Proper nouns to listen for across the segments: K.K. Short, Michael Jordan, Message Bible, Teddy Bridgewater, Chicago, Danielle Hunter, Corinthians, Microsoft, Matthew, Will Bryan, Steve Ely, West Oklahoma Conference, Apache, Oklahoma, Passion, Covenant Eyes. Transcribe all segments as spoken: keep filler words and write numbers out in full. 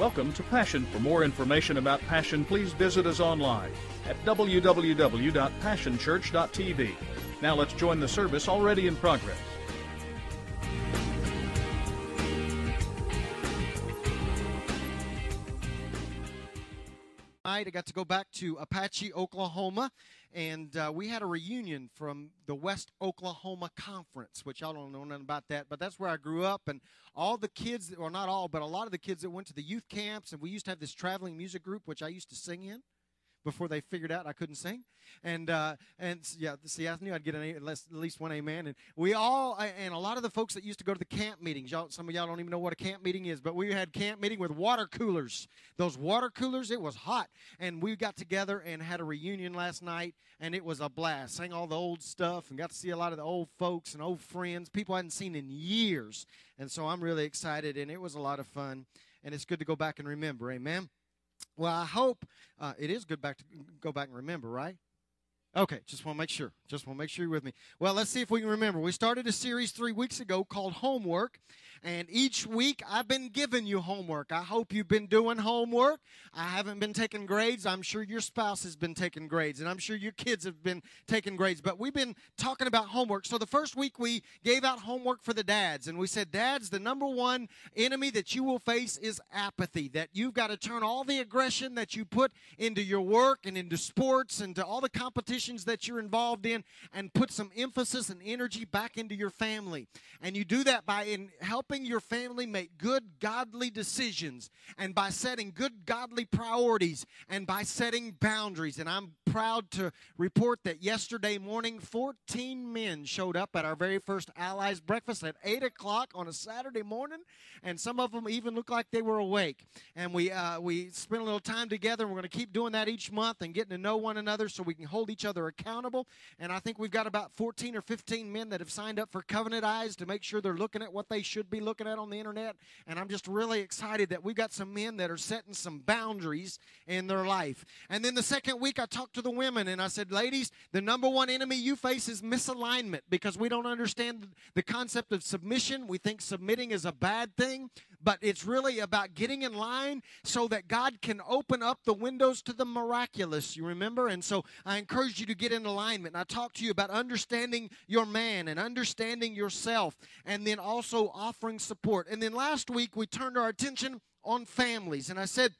Welcome to Passion. For more information about Passion, please visit us online at w w w dot passion church dot t v. Now let's join the service already in progress. I got to go back to Apache, Oklahoma, and uh, we had a reunion from the West Oklahoma Conference, which I don't know nothing about that, but that's where I grew up, and all the kids, that, well, not all, but a lot of the kids that went to the youth camps, and we used to have this traveling music group, which I used to sing in before they figured out I couldn't sing, and uh, and yeah, see, I knew I'd get an a, at least one amen, and we all, and a lot of the folks that used to go to the camp meetings, y'all, some of y'all don't even know what a camp meeting is, but we had camp meeting with water coolers, those water coolers, it was hot, and we got together and had a reunion last night, and it was a blast, sang all the old stuff, and got to see a lot of the old folks and old friends, people I hadn't seen in years, and so I'm really excited, and it was a lot of fun, and it's good to go back and remember, amen. Well, I hope uh, it is good back to go back and remember, right? Okay, just want to make sure. Just want to make sure you're with me. Well, let's see if we can remember. We started a series three weeks ago called Homework, and each week I've been giving you homework. I hope you've been doing homework. I haven't been taking grades. I'm sure your spouse has been taking grades, and I'm sure your kids have been taking grades, but we've been talking about homework. So the first week we gave out homework for the dads, and we said, dads, the number one enemy that you will face is apathy, that you've got to turn all the aggression that you put into your work and into sports and to all the competition that you're involved in and put some emphasis and energy back into your family. And you do that by in helping your family make good, godly decisions and by setting good, godly priorities and by setting boundaries. And I'm proud to report that yesterday morning, fourteen men showed up at our very first Allies breakfast at eight o'clock on a Saturday morning, and some of them even looked like they were awake. And we, uh, we spent a little time together, and we're going to keep doing that each month and getting to know one another so we can hold each other Other accountable, and I think we've got about fourteen or fifteen men that have signed up for Covenant Eyes to make sure they're looking at what they should be looking at on the internet, and I'm just really excited that we've got some men that are setting some boundaries in their life. And then the second week I talked to the women, and I said, ladies, the number one enemy you face is misalignment, because we don't understand the concept of submission. We think submitting is a bad thing, but it's really about getting in line so that God can open up the windows to the miraculous, you remember? And so I encourage you you to get in alignment. And I talked to you about understanding your man and understanding yourself, and then also offering support. And then last week we turned our attention on families, and I said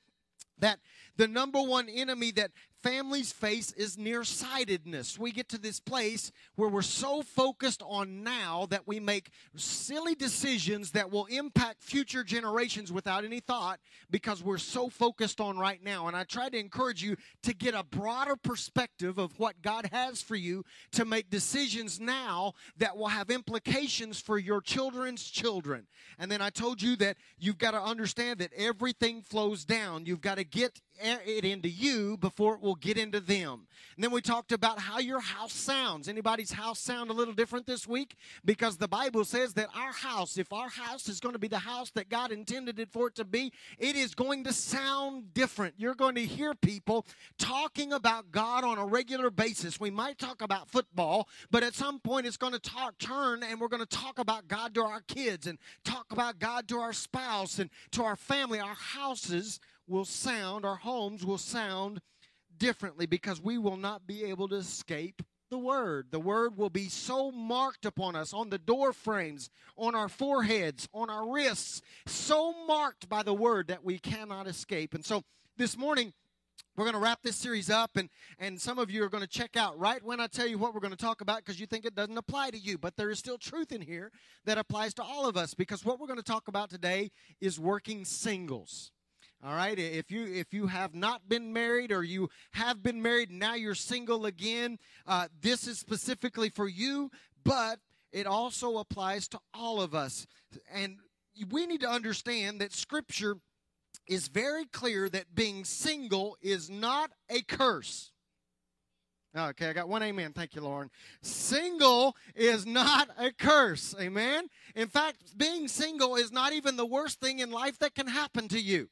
that the number one enemy that families face is nearsightedness. We get to this place where we're so focused on now that we make silly decisions that will impact future generations without any thought, because we're so focused on right now. And I try to encourage you to get a broader perspective of what God has for you to make decisions now that will have implications for your children's children. And then I told you that you've got to understand that everything flows down. You've got to get it into you before it will get into them. And then we talked about how your house sounds. Anybody's house sound a little different this week? Because the Bible says that our house, if our house is going to be the house that God intended it for it to be, it is going to sound different. You're going to hear people talking about God on a regular basis. We might talk about football, but at some point it's going to talk, turn, and we're going to talk about God to our kids and talk about God to our spouse and to our family. Our houses will sound, our homes will sound differently, because we will not be able to escape the Word. The Word will be so marked upon us, on the door frames, on our foreheads, on our wrists, so marked by the Word that we cannot escape. And so this morning, we're going to wrap this series up, and, and some of you are going to check out right when I tell you what we're going to talk about, because you think it doesn't apply to you. But there is still truth in here that applies to all of us, because what we're going to talk about today is working singles. All right, if you if you have not been married, or you have been married and now you're single again, uh, this is specifically for you, but it also applies to all of us. And we need to understand that Scripture is very clear that being single is not a curse. Okay, I got one amen. Thank you, Lauren. Single is not a curse, amen? In fact, being single is not even the worst thing in life that can happen to you.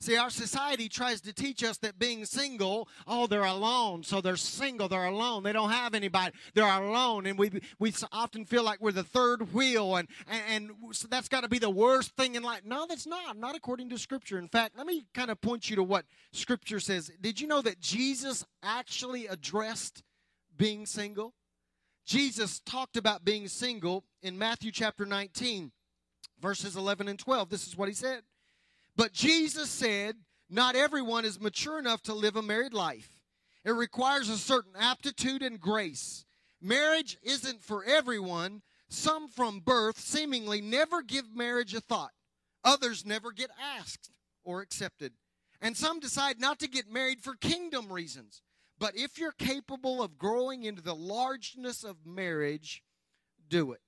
See, our society tries to teach us that being single, oh, they're alone, so they're single, they're alone, they don't have anybody, they're alone, and we we often feel like we're the third wheel, and, and, and so that's got to be the worst thing in life. No, that's not, not according to Scripture. In fact, let me kind of point you to what Scripture says. Did you know that Jesus actually addressed being single? Jesus talked about being single in Matthew chapter nineteen, verses eleven and twelve. This is what he said. But Jesus said, not everyone is mature enough to live a married life. It requires a certain aptitude and grace. Marriage isn't for everyone. Some from birth seemingly never give marriage a thought. Others never get asked or accepted. And some decide not to get married for kingdom reasons. But if you're capable of growing into the largeness of marriage, do it.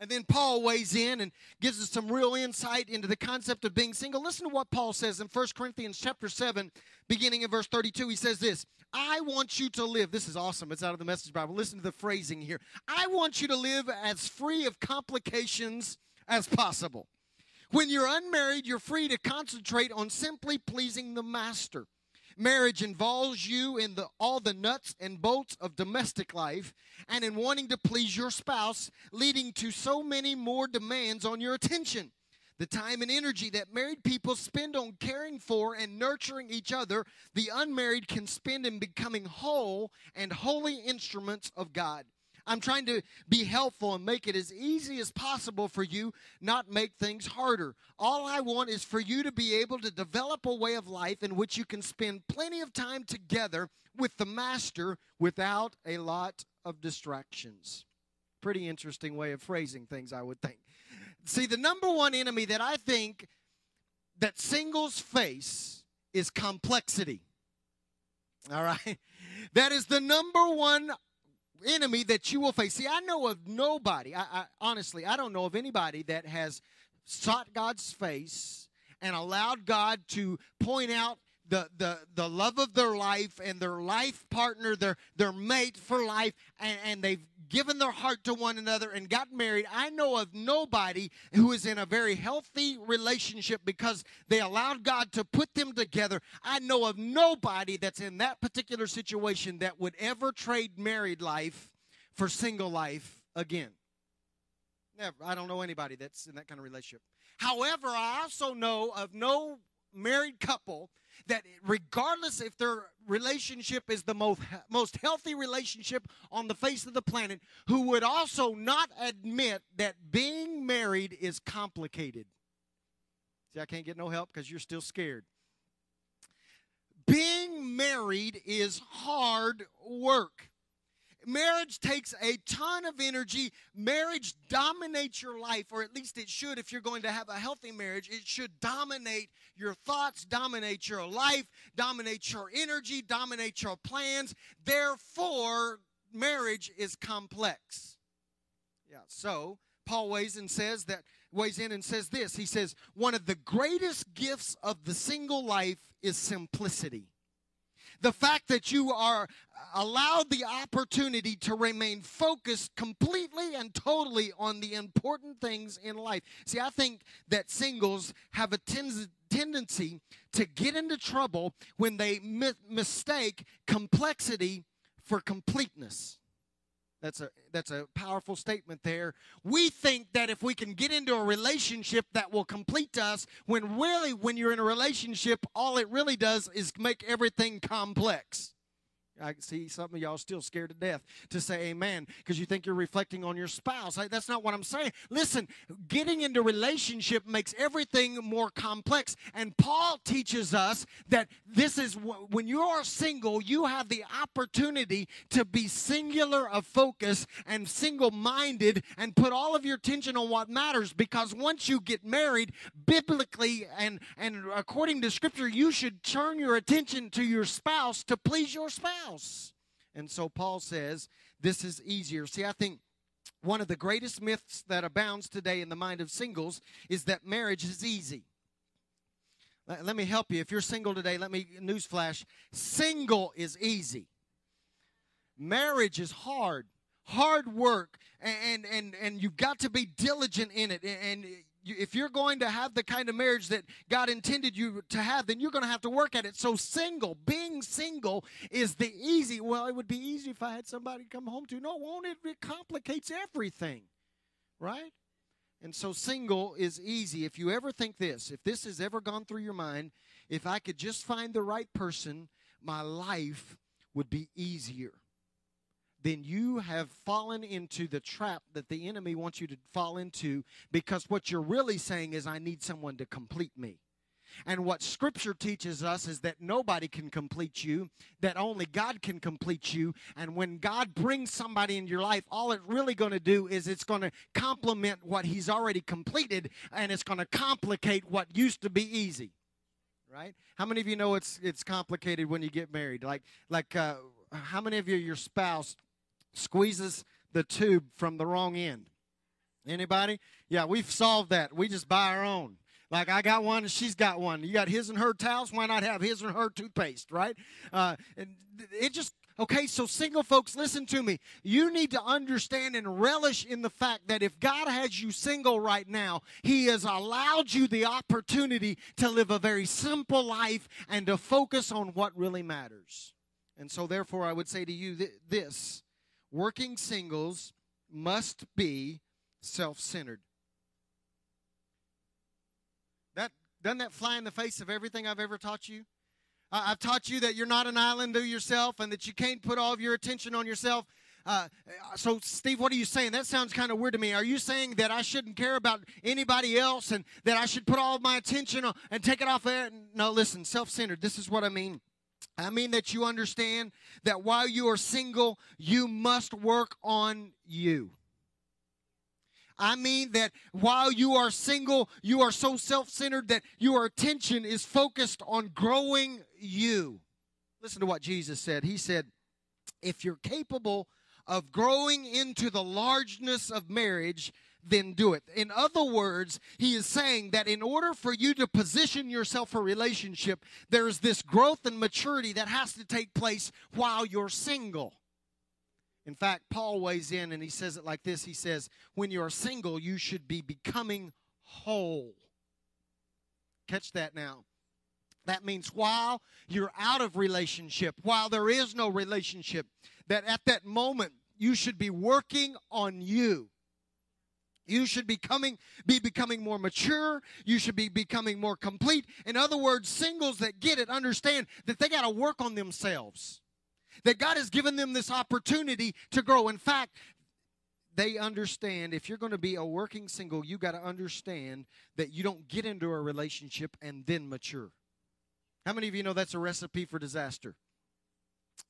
And then Paul weighs in and gives us some real insight into the concept of being single. Listen to what Paul says in First Corinthians chapter seven, beginning in verse thirty-two. He says this, I want you to live. This is awesome. It's out of the Message Bible. Listen to the phrasing here. I want you to live as free of complications as possible. When you're unmarried, you're free to concentrate on simply pleasing the master. Marriage involves you in the, all the nuts and bolts of domestic life and in wanting to please your spouse, leading to so many more demands on your attention. The time and energy that married people spend on caring for and nurturing each other, the unmarried can spend in becoming whole and holy instruments of God. I'm trying to be helpful and make it as easy as possible for you, not make things harder. All I want is for you to be able to develop a way of life in which you can spend plenty of time together with the master without a lot of distractions. Pretty interesting way of phrasing things, I would think. See, the number one enemy that I think that singles face is complexity. All right? That is the number one enemy that you will face. See, I know of nobody, I, I honestly, I don't know of anybody that has sought God's face and allowed God to point out the the the love of their life and their life partner, their their mate for life, and, and they've given their heart to one another and got married. I know of nobody who is in a very healthy relationship because they allowed God to put them together. I know of nobody that's in that particular situation that would ever trade married life for single life again. Never. I don't know anybody that's in that kind of relationship. However, I also know of no married couple that regardless if their relationship is the most, most healthy relationship on the face of the planet, who would also not admit that being married is complicated. See, I can't get no help because you're still scared. Being married is hard work. Marriage takes a ton of energy. Marriage dominates your life, or at least it should if you're going to have a healthy marriage. It should dominate your thoughts, dominate your life, dominate your energy, dominate your plans. Therefore, marriage is complex. Yeah, so Paul weighs in and says that weighs in and says this. He says, one of the greatest gifts of the single life is simplicity. The fact that you are allowed the opportunity to remain focused completely and totally on the important things in life. See, I think that singles have a ten- tendency to get into trouble when they mi- mistake complexity for completeness. That's a that's a powerful statement there. We think that if we can get into a relationship that will complete us, when really when you're in a relationship, all it really does is make everything complex. I see some of y'all still scared to death to say amen because you think you're reflecting on your spouse. That's not what I'm saying. Listen, getting into relationship makes everything more complex. And Paul teaches us that this is when you are single, you have the opportunity to be singular of focus and single-minded and put all of your attention on what matters, because once you get married, biblically and, and according to Scripture, you should turn your attention to your spouse to please your spouse. And so Paul says this is easier. See, I think one of the greatest myths that abounds today in the mind of singles is that marriage is easy. Let me help you. If you're single today, let me newsflash. Single is easy. Marriage is hard, hard work, and, and, and you've got to be diligent in it, and you, if you're going to have the kind of marriage that God intended you to have, then you're going to have to work at it. So single, being single is the easy, well, it would be easy if I had somebody to come home to. No, it won't. It, it complicates everything, right? And so single is easy. If you ever think this, if this has ever gone through your mind, if I could just find the right person, my life would be easier, then you have fallen into the trap that the enemy wants you to fall into, because what you're really saying is, I need someone to complete me. And what Scripture teaches us is that nobody can complete you, that only God can complete you. And when God brings somebody in your life, all it's really going to do is it's going to complement what he's already completed, and it's going to complicate what used to be easy, right? How many of you know it's it's complicated when you get married? Like, like uh, how many of you, your spouse squeezes the tube from the wrong end? Anybody? Yeah, we've solved that. We just buy our own. Like, I got one and she's got one. You got his and her towels, why not have his and her toothpaste, right? Uh, and it just, okay, so single folks, listen to me. You need to understand and relish in the fact that if God has you single right now, he has allowed you the opportunity to live a very simple life and to focus on what really matters. And so, therefore, I would say to you th- this. Working singles must be self-centered. That doesn't that fly in the face of everything I've ever taught you? Uh, I've taught you that you're not an island to yourself and that you can't put all of your attention on yourself. Uh, so, Steve, what are you saying? That sounds kind of weird to me. Are you saying that I shouldn't care about anybody else and that I should put all of my attention on and take it off of it? No, listen, self-centered. This is what I mean. I mean that you understand that while you are single, you must work on you. I mean that while you are single, you are so self-centered that your attention is focused on growing you. Listen to what Jesus said. He said, if you're capable of growing into the largeness of marriage, then do it. In other words, he is saying that in order for you to position yourself for relationship, there is this growth and maturity that has to take place while you're single. In fact, Paul weighs in and he says it like this. He says, when you're single, you should be becoming whole. Catch that now. That means while you're out of relationship, while there is no relationship, that at that moment, you should be working on you. You should be, coming, be becoming more mature. You should be becoming more complete. In other words, singles that get it understand that they got to work on themselves, that God has given them this opportunity to grow. In fact, they understand if you're going to be a working single, you got to understand that you don't get into a relationship and then mature. How many of you know that's a recipe for disaster?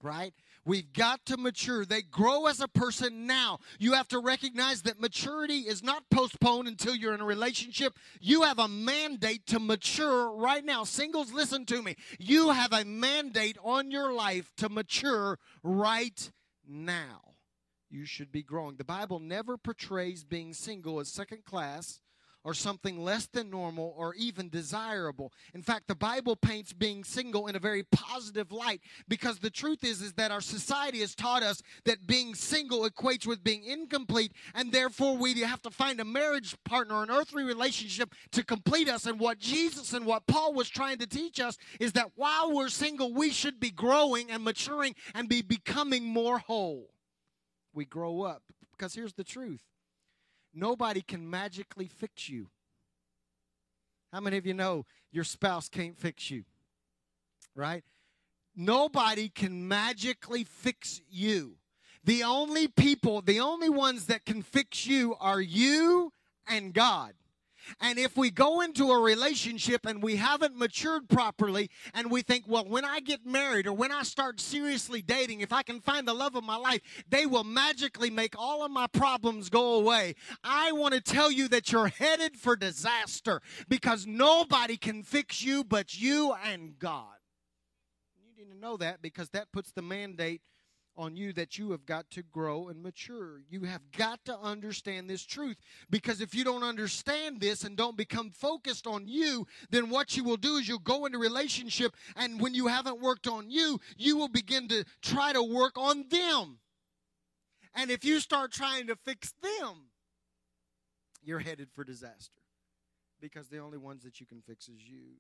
Right? We've got to mature. They grow as a person now. You have to recognize that maturity is not postponed until you're in a relationship. You have a mandate to mature right now. Singles, listen to me. You have a mandate on your life to mature right now. You should be growing. The Bible never portrays being single as second class or something less than normal, or even desirable. In fact, the Bible paints being single in a very positive light, because the truth is, is that our society has taught us that being single equates with being incomplete, and therefore we have to find a marriage partner or an earthly relationship to complete us. And what Jesus and what Paul was trying to teach us is that while we're single, we should be growing and maturing and be becoming more whole. We grow up, because here's the truth. Nobody can magically fix you. How many of you know your spouse can't fix you? Right? Nobody can magically fix you. The only people, the only ones that can fix you are you and God. And if we go into a relationship and we haven't matured properly and we think, well, when I get married or when I start seriously dating, if I can find the love of my life, they will magically make all of my problems go away. I want to tell you that you're headed for disaster, because nobody can fix you but you and God. You need to know that, because that puts the mandate on you that you have got to grow and mature. You have got to understand this truth, because if you don't understand this and don't become focused on you, then what you will do is you'll go into relationship, and when you haven't worked on you, you will begin to try to work on them. And if you start trying to fix them, you're headed for disaster. because the only ones that you can fix is you.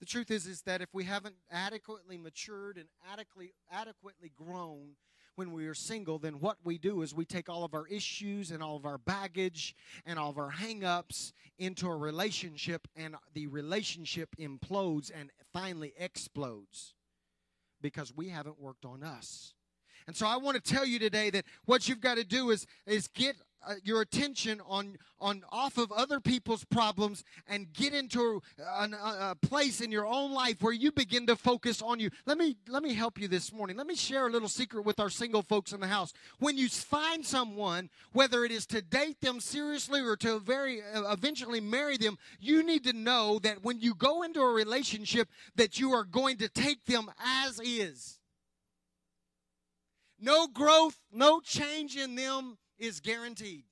The truth is, is that if we haven't adequately matured and adequately, adequately grown when we are single, then what we do is we take all of our issues and all of our baggage and all of our hang-ups into a relationship, and the relationship implodes and finally explodes because we haven't worked on us. And so I want to tell you today that what you've got to do is, is get uh, your attention on, on off of other people's problems and get into a, a, a place in your own life where you begin to focus on you. Let me, let me help you this morning. Let me share a little secret with our single folks in the house. When you find someone, whether it is to date them seriously or to very uh, eventually marry them, you need to know that when you go into a relationship that you are going to take them as is. No growth, no change in them is guaranteed.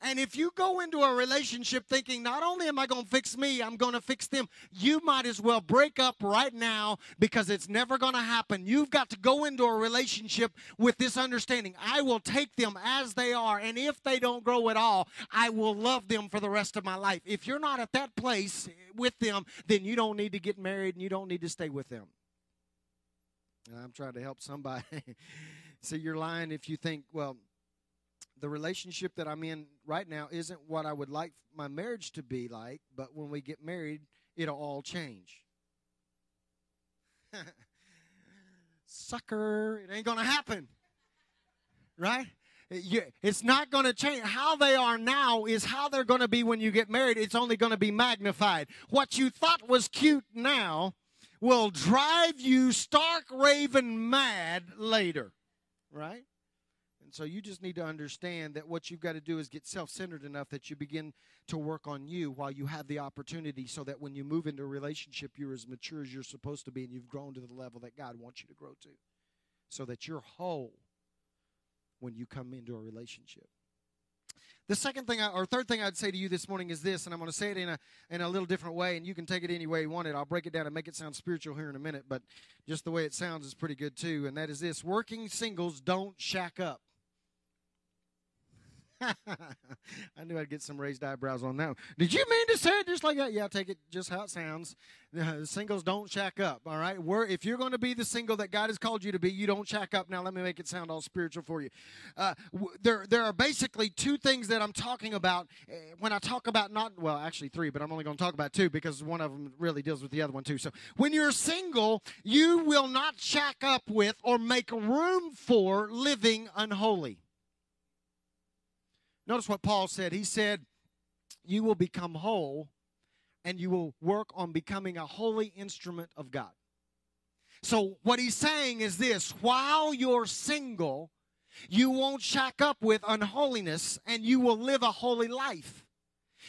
And if you go into a relationship thinking, not only am I going to fix me, I'm going to fix them, you might as well break up right now because it's never going to happen. You've got to go into a relationship with this understanding. I will take them as they are, and if they don't grow at all, I will love them for the rest of my life. If you're not at that place with them, then you don't need to get married and you don't need to stay with them. I'm trying to help somebody. See, you're lying if you think, well, the relationship that I'm in right now isn't what I would like my marriage to be like, but when we get married, it'll all change. Sucker, it ain't going to happen, right? It's not going to change. How they are now is how they're going to be when you get married. It's only going to be magnified. What you thought was cute now will drive you stark raving mad later, right? And so you just need to understand that what you've got to do is get self-centered enough that you begin to work on you while you have the opportunity, so that when you move into a relationship, you're as mature as you're supposed to be, and you've grown to the level that God wants you to grow to, so that you're whole when you come into a relationship. The second thing, I, or third thing I'd say to you this morning is this, and I'm going to say it in a in a little different way, and you can take it any way you want it. I'll break it down and make it sound spiritual here in a minute, but just the way it sounds is pretty good too, and that is this: working singles don't shack up. I knew I'd get some raised eyebrows on that one. Did you mean to say it just like that? Yeah, I'll take it just how it sounds. Uh, singles don't shack up, all right? We're, if you're going to be the single that God has called you to be, you don't shack up. Now, let me make it sound all spiritual for you. Uh, w- there, there are basically two things that I'm talking about when I talk about not, well, actually three, but I'm only going to talk about two because one of them really deals with the other one too. So when you're single, you will not shack up with or make room for living unholy. Notice what Paul said. He said, you will become whole, and you will work on becoming a holy instrument of God. So what he's saying is this: while you're single, you won't shack up with unholiness, and you will live a holy life.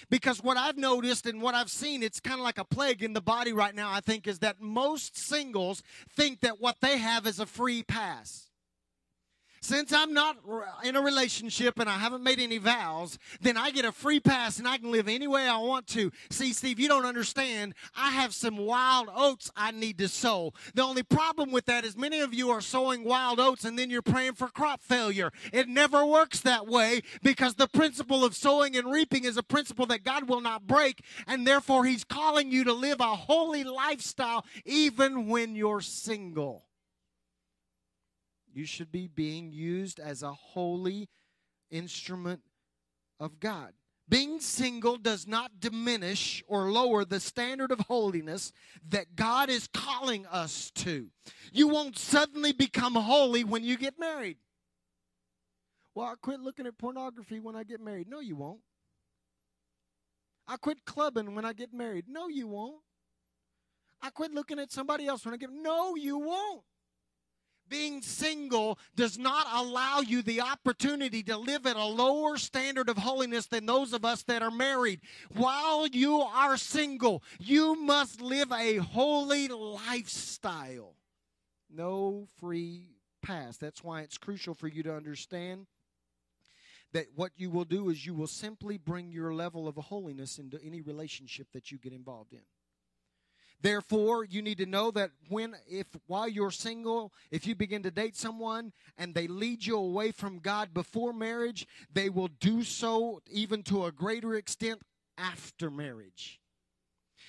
Because what I've noticed and what I've seen, it's kind of like a plague in the body right now, I think, is that most singles think that what they have is a free pass. Since I'm not in a relationship and I haven't made any vows, then I get a free pass and I can live any way I want to. See, Steve, you don't understand. I have some wild oats I need to sow. The only problem with that is many of you are sowing wild oats and then you're praying for crop failure. It never works that way, because the principle of sowing and reaping is a principle that God will not break, and therefore He's calling you to live a holy lifestyle even when you're single. You should be being used as a holy instrument of God. Being single does not diminish or lower the standard of holiness that God is calling us to. You won't suddenly become holy when you get married. Well, I'll quit looking at pornography when I get married. No, you won't. I'll quit clubbing when I get married. No, you won't. I'll quit looking at somebody else when I get married. No, you won't. Being single does not allow you the opportunity to live at a lower standard of holiness than those of us that are married. While you are single, you must live a holy lifestyle. No free pass. That's why it's crucial for you to understand that what you will do is you will simply bring your level of holiness into any relationship that you get involved in. Therefore, you need to know that when, if, while you're single, if you begin to date someone and they lead you away from God before marriage, they will do so even to a greater extent after marriage.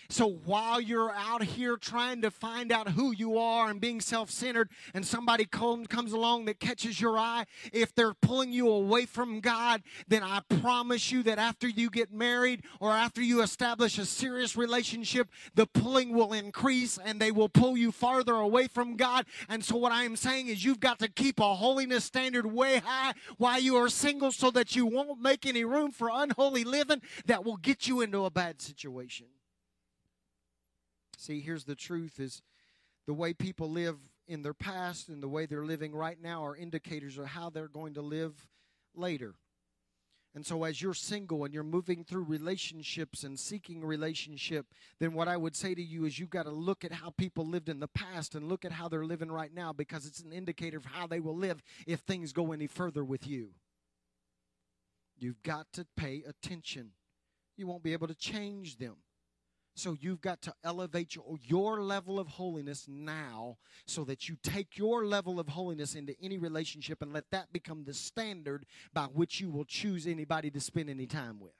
So while you're out here trying to find out who you are and being self-centered, and somebody come, comes along that catches your eye, if they're pulling you away from God, then I promise you that after you get married or after you establish a serious relationship, the pulling will increase and they will pull you farther away from God. And so what I am saying is you've got to keep a holiness standard way high while you are single so that you won't make any room for unholy living that will get you into a bad situation. See, here's the truth is the way people live in their past and the way they're living right now are indicators of how they're going to live later. And so as you're single and you're moving through relationships and seeking relationship, then what I would say to you is you've got to look at how people lived in the past and look at how they're living right now, because it's an indicator of how they will live if things go any further with you. You've got to pay attention. You won't be able to change them. So you've got to elevate your, your level of holiness now so that you take your level of holiness into any relationship and let that become the standard by which you will choose anybody to spend any time with.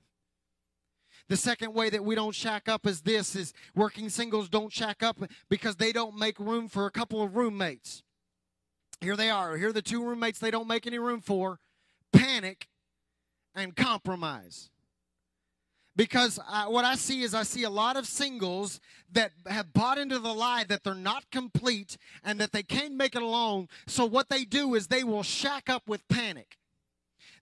The second way that we don't shack up is this, is working singles don't shack up because they don't make room for a couple of roommates. Here they are. Here are the two roommates they don't make any room for, panic and compromise. Because I, what I see is I see a lot of singles that have bought into the lie that they're not complete and that they can't make it alone. So what they do is they will shack up with panic.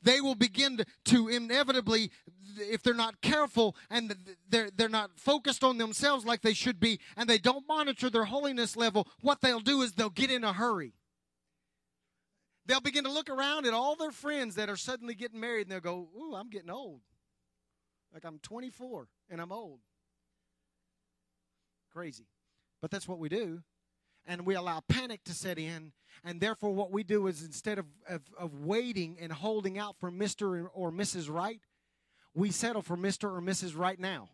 They will begin to, to inevitably, if they're not careful and they're, they're not focused on themselves like they should be and they don't monitor their holiness level, what they'll do is they'll get in a hurry. They'll begin to look around at all their friends that are suddenly getting married and they'll go, ooh, I'm getting old. Like I'm twenty-four and I'm old. Crazy. But that's what we do. And we allow panic to set in. And therefore what we do is instead of, of, of waiting and holding out for Mister or Missus Right, we settle for Mister or Missus Right now.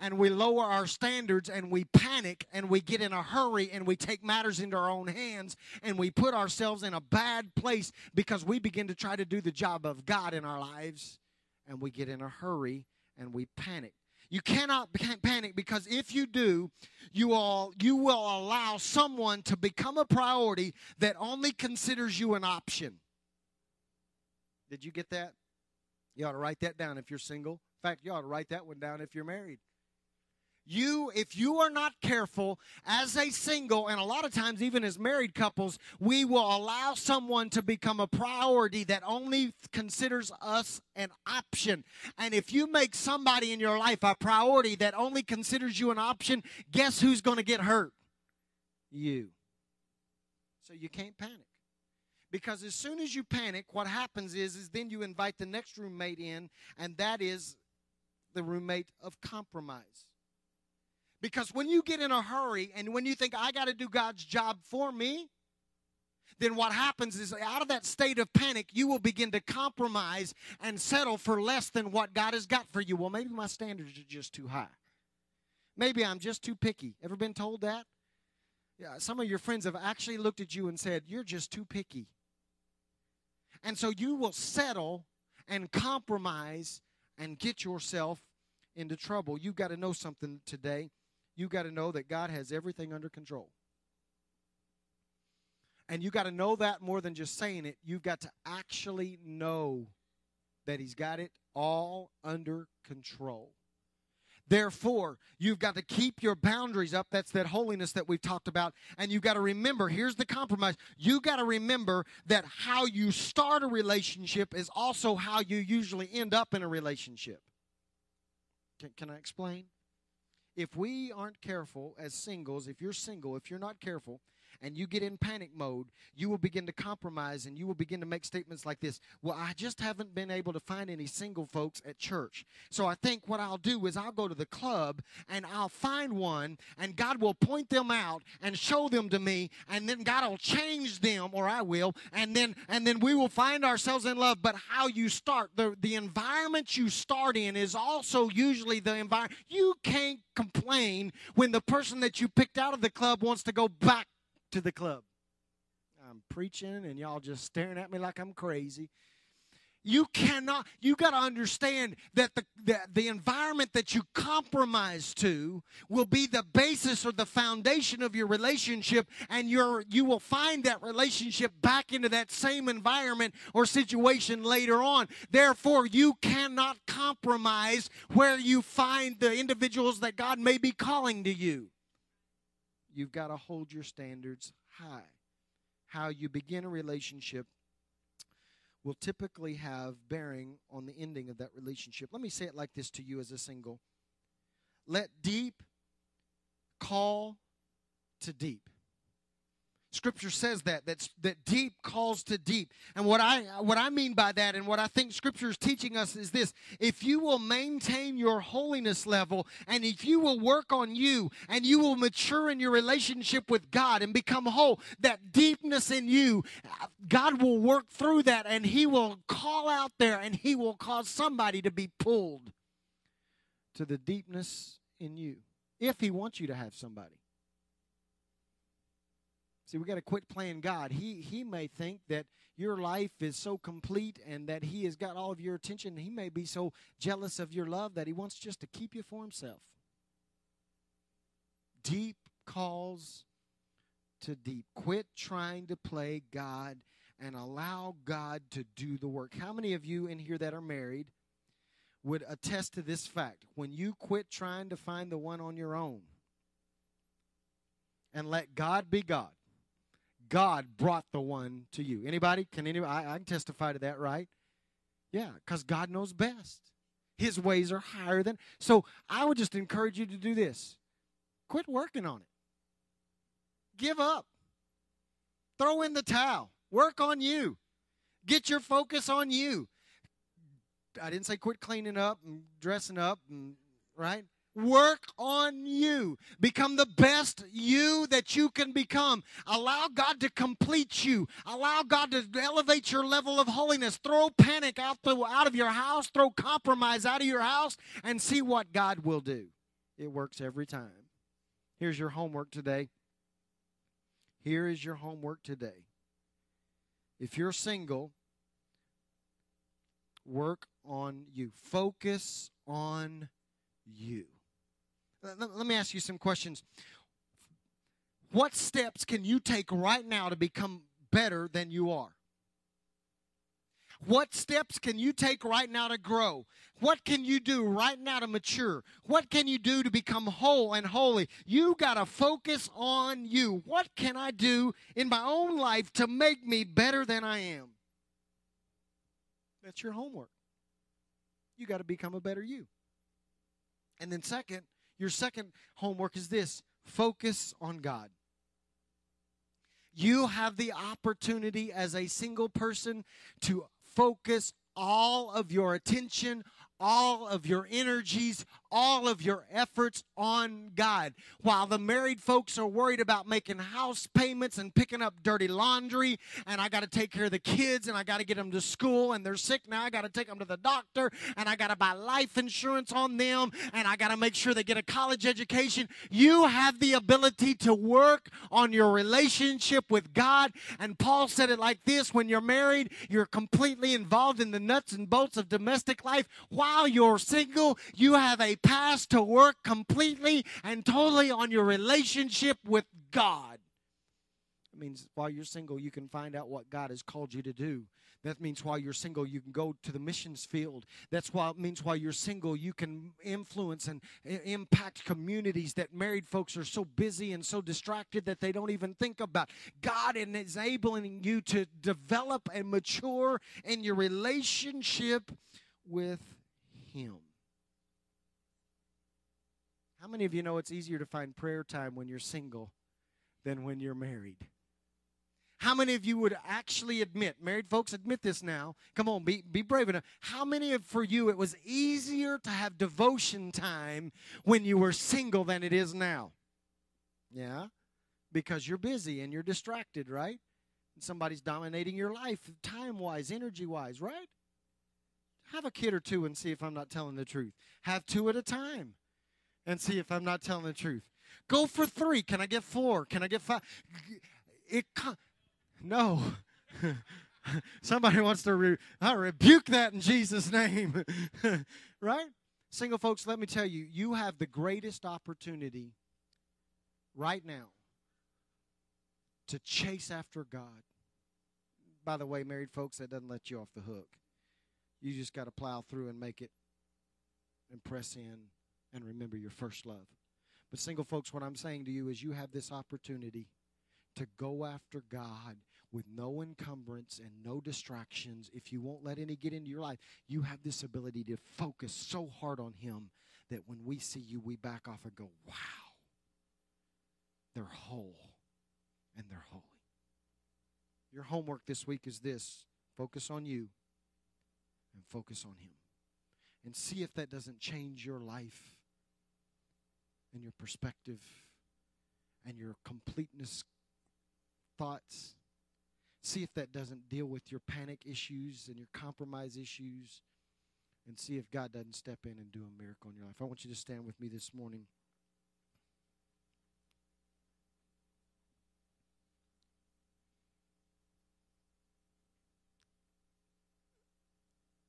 And we lower our standards and we panic and we get in a hurry and we take matters into our own hands and we put ourselves in a bad place because we begin to try to do the job of God in our lives. And we get in a hurry and we panic. You cannot panic, because if you do, you all you will allow someone to become a priority that only considers you an option. Did you get that? You ought to write that down if you're single. In fact, you ought to write that one down if you're married. You, if you are not careful, as a single, and a lot of times even as married couples, we will allow someone to become a priority that only considers us an option. And if you make somebody in your life a priority that only considers you an option, guess who's going to get hurt? You. So you can't panic. Because as soon as you panic, what happens is, is then you invite the next roommate in, and that is the roommate of compromise. Because when you get in a hurry and when you think, I got to do God's job for me, then what happens is out of that state of panic, you will begin to compromise and settle for less than what God has got for you. Well, maybe my standards are just too high. Maybe I'm just too picky. Ever been told that? Yeah, some of your friends have actually looked at you and said, you're just too picky. And so you will settle and compromise and get yourself into trouble. You've got to know something today. You got to know that God has everything under control. And you got to know that more than just saying it. You've got to actually know that He's got it all under control. Therefore, you've got to keep your boundaries up. That's that holiness that we've talked about. And you've got to remember, here's the compromise. You've got to remember that how you start a relationship is also how you usually end up in a relationship. Can, can I explain? If we aren't careful as singles, if you're single, if you're not careful, and you get in panic mode, you will begin to compromise and you will begin to make statements like this. Well, I just haven't been able to find any single folks at church. So I think what I'll do is I'll go to the club and I'll find one and God will point them out and show them to me, and then God will change them, or I will, and then and then we will find ourselves in love. But how you start, the, the environment you start in is also usually the environment. You can't complain when the person that you picked out of the club wants to go back to the club. I'm preaching and y'all just staring at me like I'm crazy. You cannot, you got to understand that the, the, the environment that you compromise to will be the basis or the foundation of your relationship, and your you will find that relationship back into that same environment or situation later on. Therefore, you cannot compromise where you find the individuals that God may be calling to you. You've got to hold your standards high. How you begin a relationship will typically have bearing on the ending of that relationship. Let me say it like this to you as a single. Let deep call to deep. Scripture says that, that's, that deep calls to deep. And what I, what I mean by that, and what I think Scripture is teaching us is this. If you will maintain your holiness level, and if you will work on you, and you will mature in your relationship with God and become whole, that deepness in you, God will work through that, and He will call out there, and He will cause somebody to be pulled to the deepness in you, if He wants you to have somebody. See, we got to quit playing God. He he may think that your life is so complete and that He has got all of your attention. He may be so jealous of your love that He wants just to keep you for Himself. Deep calls to deep. Quit trying to play God and allow God to do the work. How many of you in here that are married would attest to this fact? When you quit trying to find the one on your own and let God be God, God brought the one to you. Anybody? Can anybody? I, I can testify to that, right? Yeah, because God knows best. His ways are higher than. So I would just encourage you to do this. Quit working on it. Give up. Throw in the towel. Work on you. Get your focus on you. I didn't say quit cleaning up and dressing up, and, right? Work on you. Become the best you that you can become. Allow God to complete you. Allow God to elevate your level of holiness. Throw panic out, the, out of your house. Throw compromise out of your house and see what God will do. It works every time. Here's your homework today. Here is your homework today. If you're single, work on you. Focus on you. Let me ask you some questions. What steps can you take right now to become better than you are? What steps can you take right now to grow? What can you do right now to mature? What can you do to become whole and holy? You got to focus on you. What can I do in my own life to make me better than I am? That's your homework. You got to become a better you. And then second, your second homework is this. Focus on God. You have the opportunity as a single person to focus all of your attention, all of your energies, all of your efforts on God. While the married folks are worried about making house payments and picking up dirty laundry, and I got to take care of the kids, and I got to get them to school, and they're sick now, I got to take them to the doctor, and I got to buy life insurance on them, and I got to make sure they get a college education. You have the ability to work on your relationship with God, and Paul said it like this, when you're married, you're completely involved in the nuts and bolts of domestic life. While you're single, you have a pass to work completely and totally on your relationship with God. It means while you're single, you can find out what God has called you to do. That means while you're single, you can go to the missions field. That's why it means while you're single, you can influence and impact communities that married folks are so busy and so distracted that they don't even think about. God is enabling you to develop and mature in your relationship with Him. How many of you know it's easier to find prayer time when you're single than when you're married? How many of you would actually admit, married folks, admit this now. Come on, be, be brave enough. How many of for you it was easier to have devotion time when you were single than it is now? Yeah, because you're busy and you're distracted, right? And somebody's dominating your life time-wise, energy-wise, right? Have a kid or two and see if I'm not telling the truth. Have two at a time. And see if I'm not telling the truth. Go for three. Can I get four? Can I get five? It con- no. Somebody wants to re- I rebuke that in Jesus' name. Right? Single folks, let me tell you, you have the greatest opportunity right now to chase after God. By the way, married folks, that doesn't let you off the hook. You just got to plow through and make it and press in and remember your first love. But single folks, what I'm saying to you is you have this opportunity to go after God with no encumbrance and no distractions. If you won't let any get into your life, you have this ability to focus so hard on Him that when we see you, we back off and go, wow, they're whole and they're holy. Your homework this week is this. Focus on you and focus on Him. And see if that doesn't change your life and your perspective and your completeness thoughts. See if that doesn't deal with your panic issues and your compromise issues. And see if God doesn't step in and do a miracle in your life. I want you to stand with me this morning.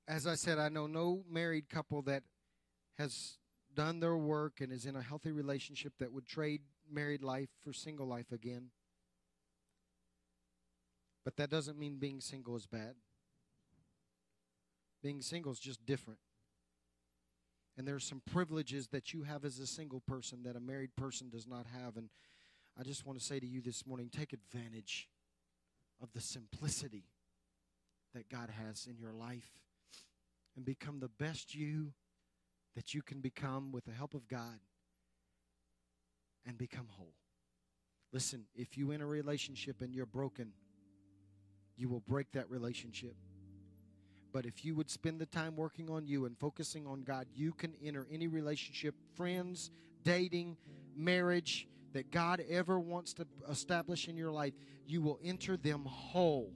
As I said, I know no married couple that has done their work and is in a healthy relationship that would trade married life for single life again. But that doesn't mean being single is bad. Being single is just different. And there are some privileges that you have as a single person that a married person does not have. And I just want to say to you this morning, take advantage of the simplicity that God has in your life. And become the best you that you can become with the help of God. And become whole. Listen, if you're in a relationship and you're broken, you will break that relationship. But if you would spend the time working on you and focusing on God, you can enter any relationship, friends, dating, marriage, that God ever wants to establish in your life. You will enter them whole.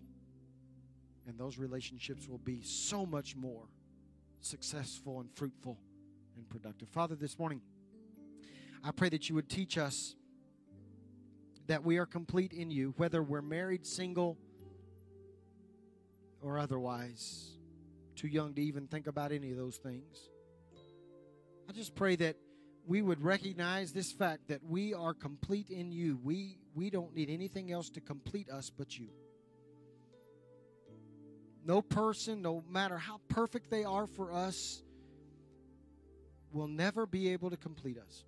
And those relationships will be so much more successful and fruitful and productive. Father, this morning, I pray that you would teach us that we are complete in you, whether we're married, single, or otherwise. Too young to even think about any of those things. I just pray that we would recognize this fact that we are complete in you. We, we don't need anything else to complete us but you. No person, no matter how perfect they are for us, will never be able to complete us.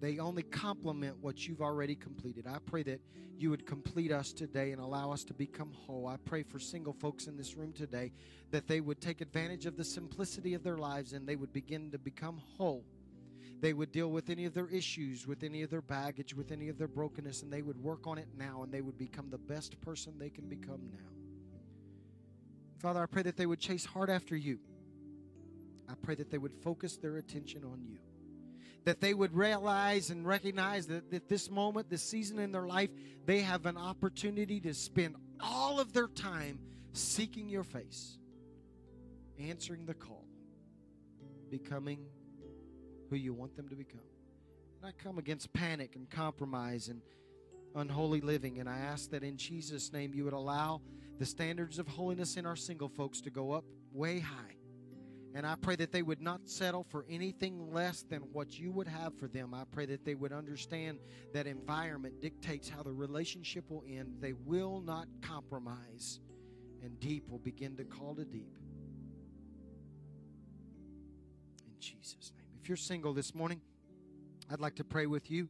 They only complement what you've already completed. I pray that you would complete us today and allow us to become whole. I pray for single folks in this room today that they would take advantage of the simplicity of their lives and they would begin to become whole. They would deal with any of their issues, with any of their baggage, with any of their brokenness, and they would work on it now and they would become the best person they can become now. Father, I pray that they would chase hard after you. I pray that they would focus their attention on you. That they would realize and recognize that at this moment, this season in their life, they have an opportunity to spend all of their time seeking your face, answering the call, becoming who you want them to become. And I come against panic and compromise and unholy living, and I ask that in Jesus' name you would allow the standards of holiness in our single folks to go up way high. And I pray that they would not settle for anything less than what you would have for them. I pray that they would understand that environment dictates how the relationship will end. They will not compromise, and deep will begin to call to deep. In Jesus' name. If you're single this morning, I'd like to pray with you.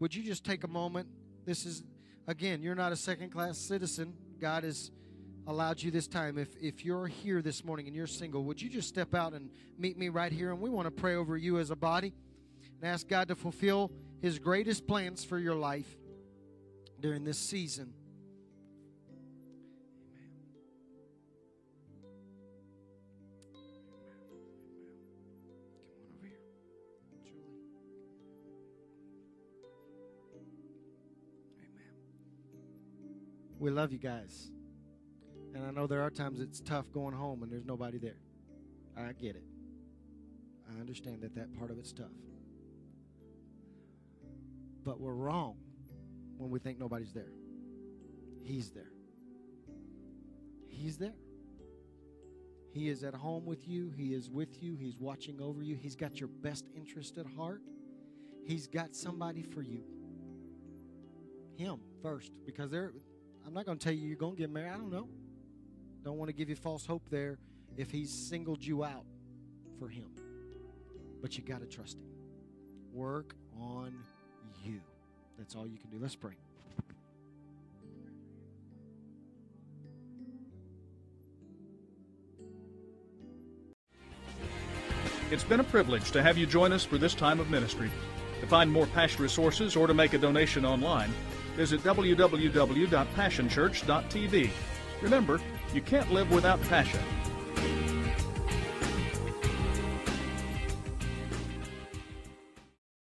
Would you just take a moment? This is, again, you're not a second-class citizen. God is allowed you this time. If if you're here this morning and you're single, would you just step out and meet me right here? And we want to pray over you as a body and ask God to fulfill His greatest plans for your life during this season. Amen. Come on over here, Julie. Amen. We love you guys. And I know there are times it's tough going home and there's nobody there. I get it. I understand that that part of it's tough. But we're wrong when we think nobody's there. He's there. He's there. He is at home with you. He is with you. He's watching over you. He's got your best interest at heart. He's got somebody for you. Him first, because there. I'm not going to tell you you're going to get married. I don't know. Don't want to give you false hope there if he's singled you out for him. But you got to trust him. Work on you. That's all you can do. Let's pray. It's been a privilege to have you join us for this time of ministry. To find more Passion resources or to make a donation online, visit w w w dot passion church dot t v. Remember, you can't live without passion.